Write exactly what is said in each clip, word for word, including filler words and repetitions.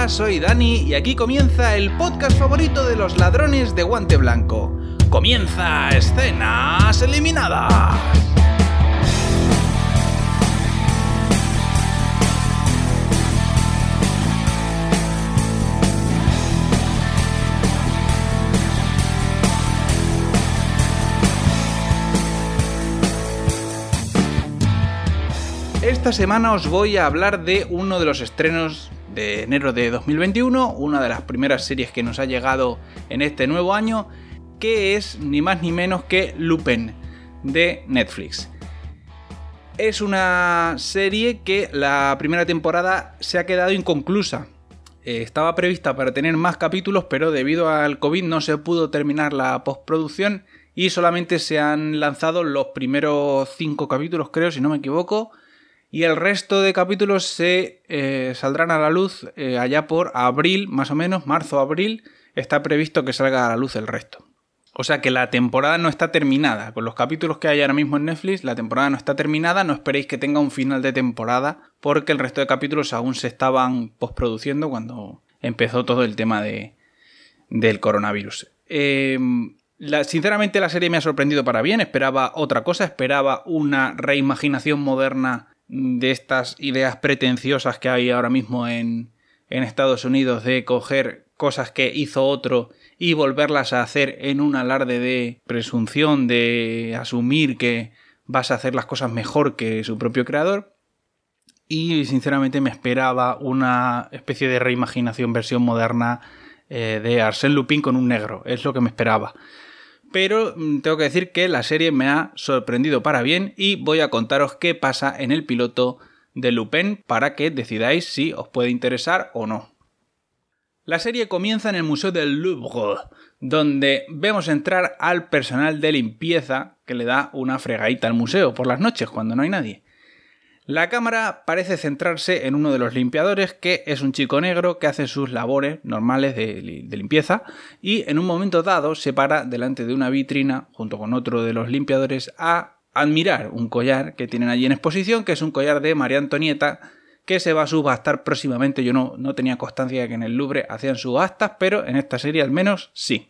Hola, soy Dani y aquí comienza el podcast favorito de los ladrones de guante blanco. Comienza Escenas Eliminadas. Esta semana os voy a hablar de uno de los estrenos de enero de dos mil veintiuno, una de las primeras series que nos ha llegado en este nuevo año, que es ni más ni menos que Lupin, de Netflix. Es una serie que la primera temporada se ha quedado inconclusa. Eh, estaba prevista para tener más capítulos, pero debido al COVID no se pudo terminar la postproducción y solamente se han lanzado los primeros cinco capítulos, creo, si no me equivoco. Y el resto de capítulos se eh, saldrán a la luz eh, allá por abril, más o menos, marzo-abril. Está previsto que salga a la luz el resto. O sea que la temporada no está terminada. Con los capítulos que hay ahora mismo en Netflix, la temporada no está terminada. No esperéis que tenga un final de temporada, porque el resto de capítulos aún se estaban postproduciendo cuando empezó todo el tema de, del coronavirus. Eh, la, sinceramente, la serie me ha sorprendido para bien. Esperaba otra cosa, esperaba una reimaginación moderna de estas ideas pretenciosas que hay ahora mismo en, en Estados Unidos, de coger cosas que hizo otro y volverlas a hacer en un alarde de presunción, de asumir que vas a hacer las cosas mejor que su propio creador. Y sinceramente me esperaba una especie de reimaginación versión moderna eh, de Arsène Lupin con un negro, es lo que me esperaba. Pero tengo que decir que la serie me ha sorprendido para bien y voy a contaros qué pasa en el piloto de Lupin para que decidáis si os puede interesar o no. La serie comienza en el Museo del Louvre, donde vemos entrar al personal de limpieza que le da una fregadita al museo por las noches cuando no hay nadie. La cámara parece centrarse en uno de los limpiadores, que es un chico negro que hace sus labores normales de, de limpieza, y en un momento dado se para delante de una vitrina junto con otro de los limpiadores a admirar un collar que tienen allí en exposición, que es un collar de María Antonieta que se va a subastar próximamente. Yo no, no tenía constancia de que en el Louvre hacían subastas, pero en esta serie al menos sí.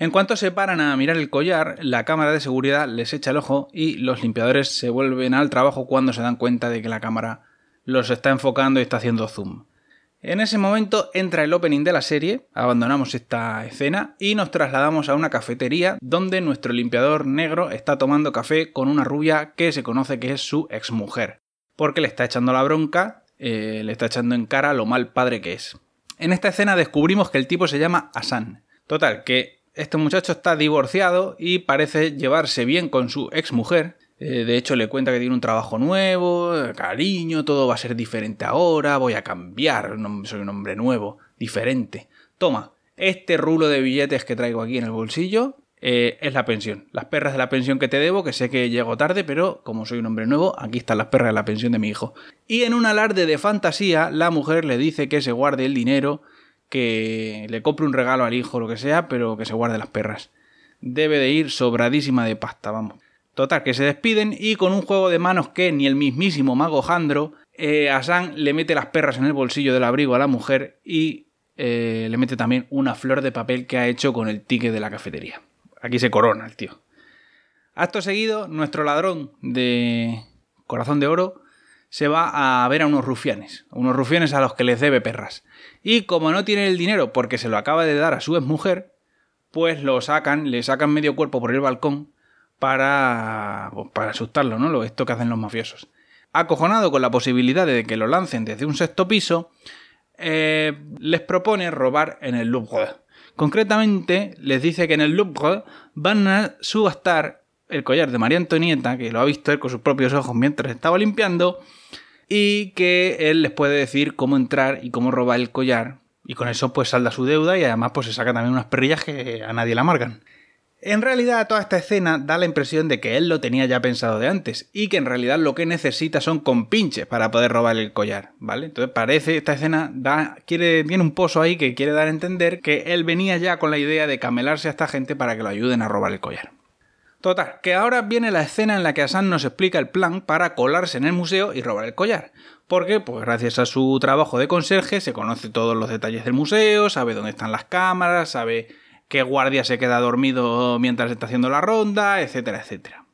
En cuanto se paran a mirar el collar, la cámara de seguridad les echa el ojo y los limpiadores se vuelven al trabajo cuando se dan cuenta de que la cámara los está enfocando y está haciendo zoom. En ese momento entra el opening de la serie, abandonamos esta escena y nos trasladamos a una cafetería donde nuestro limpiador negro está tomando café con una rubia que se conoce que es su exmujer, porque le está echando la bronca, eh, le está echando en cara lo mal padre que es. En esta escena descubrimos que el tipo se llama Assane. Total, que este muchacho está divorciado y parece llevarse bien con su exmujer. Eh, de hecho, le cuenta que tiene un trabajo nuevo, cariño, todo va a ser diferente ahora, voy a cambiar, soy un hombre nuevo, diferente. Toma, este rulo de billetes que traigo aquí en el bolsillo eh, es la pensión. Las perras de la pensión que te debo, que sé que llego tarde, pero como soy un hombre nuevo, aquí están las perras de la pensión de mi hijo. Y en un alarde de fantasía, la mujer le dice que se guarde el dinero, que le compre un regalo al hijo, lo que sea, pero que se guarde las perras. Debe de ir sobradísima de pasta, vamos. Total, que se despiden y con un juego de manos que ni el mismísimo mago Jandro, eh, Assane le mete las perras en el bolsillo del abrigo a la mujer y eh, le mete también una flor de papel que ha hecho con el ticket de la cafetería. Aquí se corona el tío. Acto seguido, nuestro ladrón de corazón de oro se va a ver a unos rufianes, unos rufianes a los que les debe perras. Y como no tienen el dinero porque se lo acaba de dar a su exmujer, pues lo sacan, le sacan medio cuerpo por el balcón para, pues para asustarlo, ¿no? Esto que hacen los mafiosos. Acojonado con la posibilidad de que lo lancen desde un sexto piso, eh, les propone robar en el Louvre. Concretamente, les dice que en el Louvre van a subastar el collar de María Antonieta, que lo ha visto él con sus propios ojos mientras estaba limpiando, y que él les puede decir cómo entrar y cómo robar el collar, y con eso pues salda su deuda y además pues se saca también unas perrillas que a nadie la amargan. En realidad, toda esta escena da la impresión de que él lo tenía ya pensado de antes y que en realidad lo que necesita son compinches para poder robar el collar, ¿vale? Entonces parece, esta escena da, quiere, tiene un pozo ahí que quiere dar a entender que él venía ya con la idea de camelarse a esta gente para que lo ayuden a robar el collar. Total, que ahora viene la escena en la que Assane nos explica el plan para colarse en el museo y robar el collar. Porque, pues gracias a su trabajo de conserje, se conoce todos los detalles del museo, sabe dónde están las cámaras, sabe qué guardia se queda dormido mientras está haciendo la ronda, etcétera, etcétera.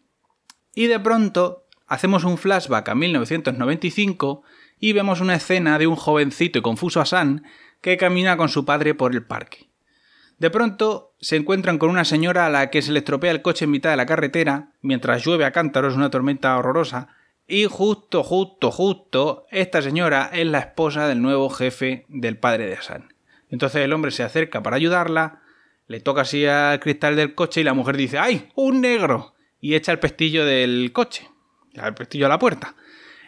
Y de pronto hacemos un flashback a mil novecientos noventa y cinco y vemos una escena de un jovencito y confuso Assane que camina con su padre por el parque. De pronto se encuentran con una señora a la que se le estropea el coche en mitad de la carretera, mientras llueve a cántaros una tormenta horrorosa, y justo, justo, justo, esta señora es la esposa del nuevo jefe del padre de Assane. Entonces el hombre se acerca para ayudarla, le toca así al cristal del coche y la mujer dice ¡ay, un negro! Y echa el pestillo del coche, el pestillo a la puerta.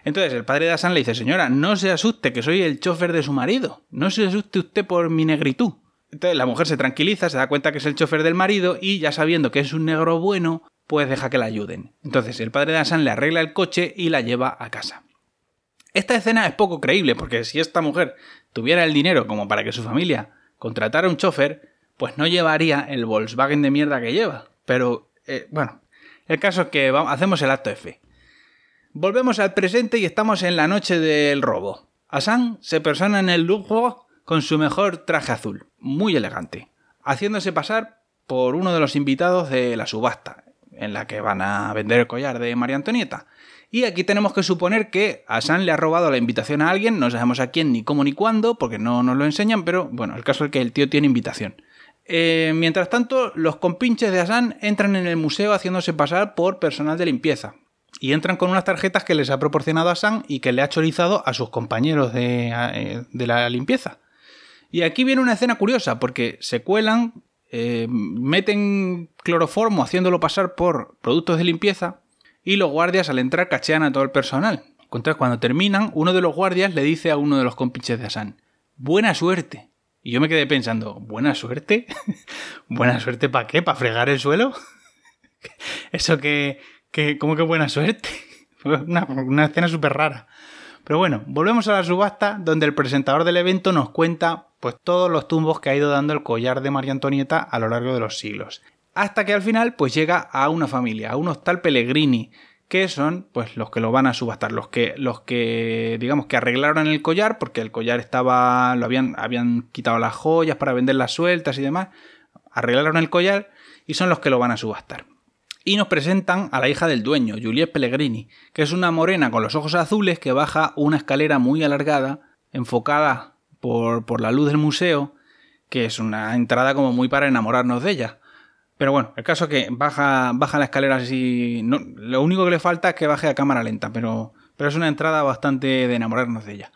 Entonces el padre de Assane le dice, señora, no se asuste que soy el chofer de su marido, no se asuste usted por mi negritud. Entonces la mujer se tranquiliza, se da cuenta que es el chofer del marido y ya sabiendo que es un negro bueno, pues deja que la ayuden. Entonces el padre de Assane le arregla el coche y la lleva a casa. Esta escena es poco creíble porque si esta mujer tuviera el dinero como para que su familia contratara un chofer, pues no llevaría el Volkswagen de mierda que lleva. Pero, eh, bueno, el caso es que vamos, hacemos el acto de fe. Volvemos al presente y estamos en la noche del robo. Assane se persona en el Louvre con su mejor traje azul, muy elegante, haciéndose pasar por uno de los invitados de la subasta, en la que van a vender el collar de María Antonieta. Y aquí tenemos que suponer que Assane le ha robado la invitación a alguien, no sabemos a quién, ni cómo, ni cuándo, porque no nos lo enseñan, pero bueno, el caso es que el tío tiene invitación. Eh, mientras tanto, los compinches de Assane entran en el museo haciéndose pasar por personal de limpieza, y entran con unas tarjetas que les ha proporcionado Assane y que le ha chorizado a sus compañeros de, de la limpieza. Y aquí viene una escena curiosa, porque se cuelan, eh, meten cloroformo haciéndolo pasar por productos de limpieza y los guardias al entrar cachean a todo el personal. Entonces cuando terminan, uno de los guardias le dice a uno de los compinches de Assane, buena suerte. Y yo me quedé pensando, ¿buena suerte? ¿Buena suerte para qué? ¿Para fregar el suelo? Eso que, que... ¿Cómo que buena suerte? una, una escena súper rara. Pero bueno, volvemos a la subasta donde el presentador del evento nos cuenta pues todos los tumbos que ha ido dando el collar de María Antonieta a lo largo de los siglos. Hasta que al final pues llega a una familia, a unos tal Pellegrini, que son pues los que lo van a subastar, los que los que digamos que arreglaron el collar porque el collar estaba lo habían habían quitado las joyas para venderlas sueltas y demás, arreglaron el collar y son los que lo van a subastar. Y nos presentan a la hija del dueño, Juliette Pellegrini, que es una morena con los ojos azules que baja una escalera muy alargada, enfocada por, por la luz del museo, que es una entrada como muy para enamorarnos de ella. Pero bueno, el caso es que baja, baja la escalera así... No, lo único que le falta es que baje a cámara lenta, pero, pero es una entrada bastante de enamorarnos de ella.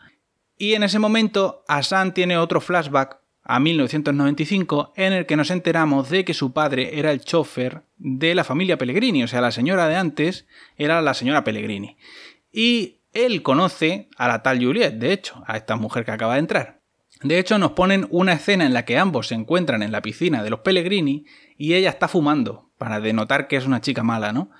Y en ese momento, Assane tiene otro flashback a mil novecientos noventa y cinco, en el que nos enteramos de que su padre era el chofer de la familia Pellegrini, o sea, la señora de antes era la señora Pellegrini. Y él conoce a la tal Juliette, de hecho, a esta mujer que acaba de entrar. De hecho, nos ponen una escena en la que ambos se encuentran en la piscina de los Pellegrini y ella está fumando, para denotar que es una chica mala, ¿no?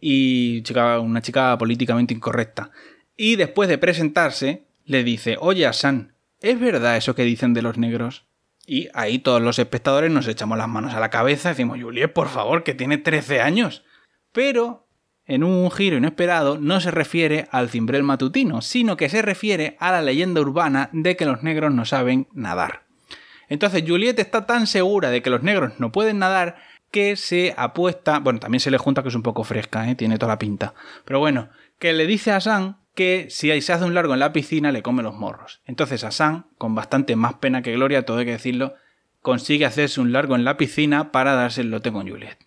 Y chica, una chica políticamente incorrecta. Y después de presentarse, le dice, oye, Assane, ¿es verdad eso que dicen de los negros? Y ahí todos los espectadores nos echamos las manos a la cabeza y decimos, Juliette, por favor, que tiene trece años. Pero, en un giro inesperado, no se refiere al cimbrel matutino, sino que se refiere a la leyenda urbana de que los negros no saben nadar. Entonces, Juliette está tan segura de que los negros no pueden nadar que se apuesta... Bueno, también se le junta que es un poco fresca, ¿eh? Tiene toda la pinta. Pero bueno, que le dice a Assane que si ahí se hace un largo en la piscina le come los morros. Entonces Assane, con bastante más pena que gloria, todo hay que decirlo, consigue hacerse un largo en la piscina para darse el lote con Juliette.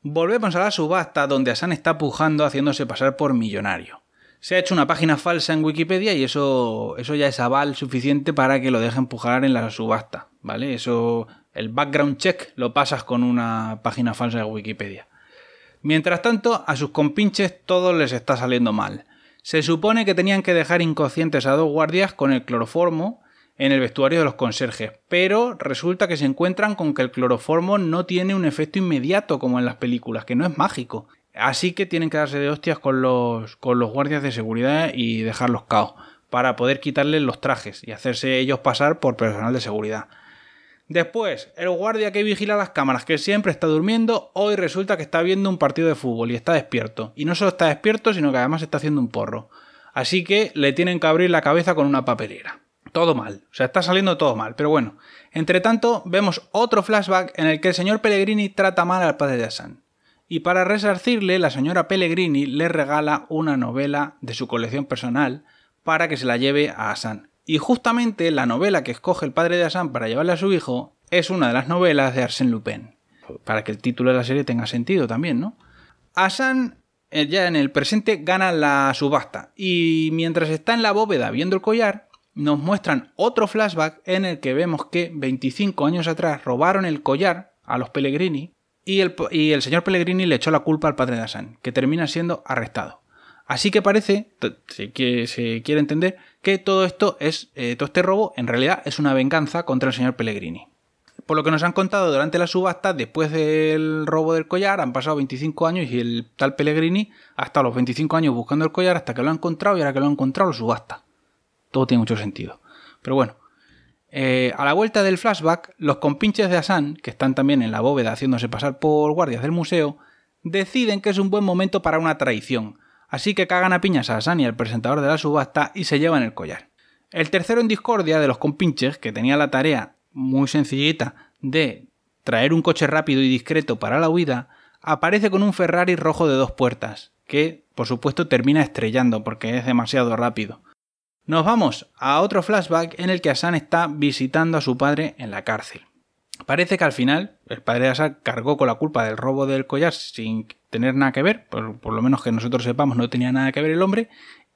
Volvemos a la subasta donde Assane está pujando haciéndose pasar por millonario. Se ha hecho una página falsa en Wikipedia y eso, eso ya es aval suficiente para que lo dejen pujar en la subasta, ¿vale? Eso, el background check lo pasas con una página falsa de Wikipedia. Mientras tanto, a sus compinches todo les está saliendo mal. Se supone que tenían que dejar inconscientes a dos guardias con el cloroformo en el vestuario de los conserjes, pero resulta que se encuentran con que el cloroformo no tiene un efecto inmediato como en las películas, que no es mágico. Así que tienen que darse de hostias con los, con los guardias de seguridad y dejarlos caos, para poder quitarles los trajes y hacerse ellos pasar por personal de seguridad. Después, el guardia que vigila las cámaras, que siempre está durmiendo, hoy resulta que está viendo un partido de fútbol y está despierto. Y no solo está despierto, sino que además está haciendo un porro. Así que le tienen que abrir la cabeza con una papelera. Todo mal. O sea, está saliendo todo mal. Pero bueno, entre tanto, vemos otro flashback en el que el señor Pellegrini trata mal al padre de Assane. Y para resarcirle, la señora Pellegrini le regala una novela de su colección personal para que se la lleve a Assane. Y justamente la novela que escoge el padre de Assane para llevarle a su hijo es una de las novelas de Arsène Lupin. Para que el título de la serie tenga sentido también, ¿no? Assane, ya en el presente, gana la subasta. Y mientras está en la bóveda viendo el collar, nos muestran otro flashback en el que vemos que veinticinco años atrás robaron el collar a los Pellegrini y el, y el señor Pellegrini le echó la culpa al padre de Assane, que termina siendo arrestado. Así que parece, si quiere entender, que todo esto es, eh, todo este robo en realidad es una venganza contra el señor Pellegrini. Por lo que nos han contado durante la subasta, después del robo del collar han pasado veinticinco años y el tal Pellegrini ha estado los veinticinco años buscando el collar hasta que lo ha encontrado y ahora que lo ha encontrado lo subasta. Todo tiene mucho sentido. Pero bueno, eh, a la vuelta del flashback, los compinches de Assane, que están también en la bóveda haciéndose pasar por guardias del museo, deciden que es un buen momento para una traición. Así que cagan a piñas a Assane y al presentador de la subasta y se llevan el collar. El tercero en discordia de los compinches, que tenía la tarea muy sencillita de traer un coche rápido y discreto para la huida, aparece con un Ferrari rojo de dos puertas, que por supuesto termina estrellando porque es demasiado rápido. Nos vamos a otro flashback en el que Assane está visitando a su padre en la cárcel. Parece que al final el padre de Assane cargó con la culpa del robo del collar sin tener nada que ver, por, por lo menos que nosotros sepamos no tenía nada que ver el hombre,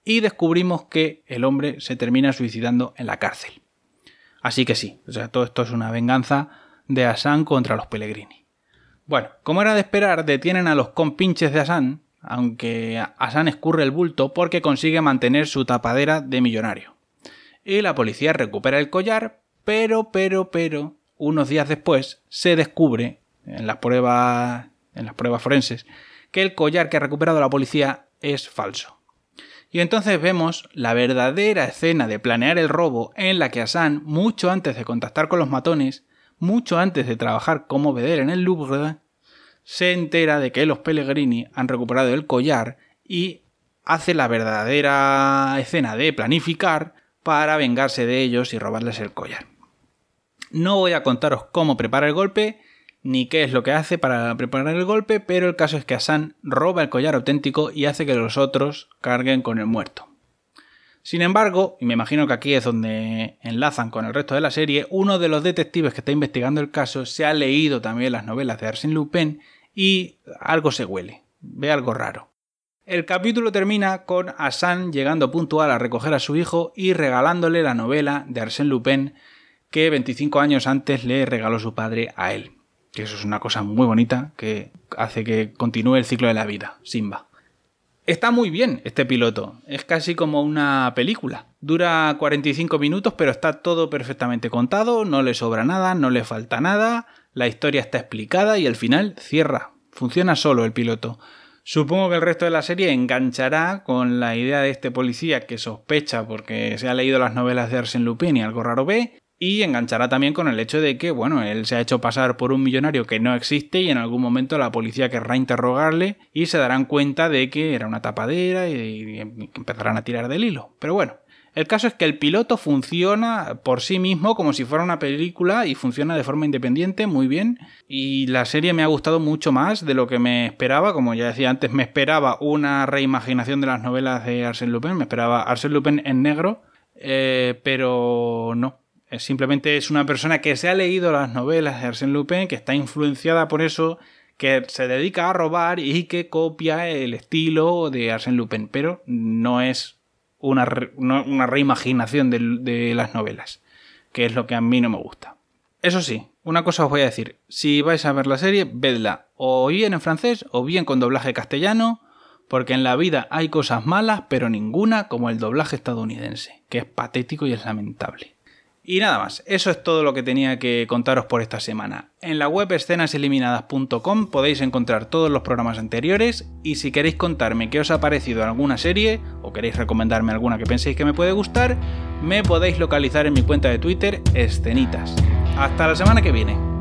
y descubrimos que el hombre se termina suicidando en la cárcel. Así que sí, o sea, todo esto es una venganza de Assane contra los Pellegrini. Bueno, como era de esperar, detienen a los compinches de Assane, aunque Assane escurre el bulto porque consigue mantener su tapadera de millonario. Y la policía recupera el collar, pero, pero, pero... unos días después se descubre en las pruebas, en las pruebas forenses que el collar que ha recuperado la policía es falso. Y entonces vemos la verdadera escena de planear el robo en la que Assane, mucho antes de contactar con los matones, mucho antes de trabajar como vedero en el Louvre, se entera de que los Pellegrini han recuperado el collar y hace la verdadera escena de planificar para vengarse de ellos y robarles el collar. No voy a contaros cómo prepara el golpe, ni qué es lo que hace para preparar el golpe, pero el caso es que Assane roba el collar auténtico y hace que los otros carguen con el muerto. Sin embargo, y me imagino que aquí es donde enlazan con el resto de la serie, uno de los detectives que está investigando el caso se ha leído también las novelas de Arsène Lupin y algo se huele, ve algo raro. El capítulo termina con Assane llegando puntual a recoger a su hijo y regalándole la novela de Arsène Lupin que veinticinco años antes le regaló su padre a él. Que eso es una cosa muy bonita que hace que continúe el ciclo de la vida, Simba. Está muy bien este piloto, es casi como una película. Dura cuarenta y cinco minutos, pero está todo perfectamente contado, no le sobra nada, no le falta nada, la historia está explicada y al final cierra. Funciona solo el piloto. Supongo que el resto de la serie enganchará con la idea de este policía que sospecha porque se ha leído las novelas de Arsène Lupin y algo raro ve. Y enganchará también con el hecho de que, bueno, él se ha hecho pasar por un millonario que no existe y en algún momento la policía querrá interrogarle y se darán cuenta de que era una tapadera y empezarán a tirar del hilo. Pero bueno, el caso es que el piloto funciona por sí mismo como si fuera una película y funciona de forma independiente muy bien. Y la serie me ha gustado mucho más de lo que me esperaba. Como ya decía antes, me esperaba una reimaginación de las novelas de Arsène Lupin, me esperaba Arsène Lupin en negro, eh, pero no. Simplemente es una persona que se ha leído las novelas de Arsène Lupin, que está influenciada por eso, que se dedica a robar y que copia el estilo de Arsène Lupin, pero no es una, re, no, una reimaginación de, de las novelas, que es lo que a mí no me gusta. Eso sí, una cosa os voy a decir, si vais a ver la serie, vedla o bien en francés o bien con doblaje castellano, porque en la vida hay cosas malas, pero ninguna como el doblaje estadounidense, que es patético y es lamentable. Y nada más, eso es todo lo que tenía que contaros por esta semana. En la web escenas eliminadas punto com podéis encontrar todos los programas anteriores y si queréis contarme qué os ha parecido alguna serie o queréis recomendarme alguna que penséis que me puede gustar, me podéis localizar en mi cuenta de Twitter, Escenitas. Hasta la semana que viene.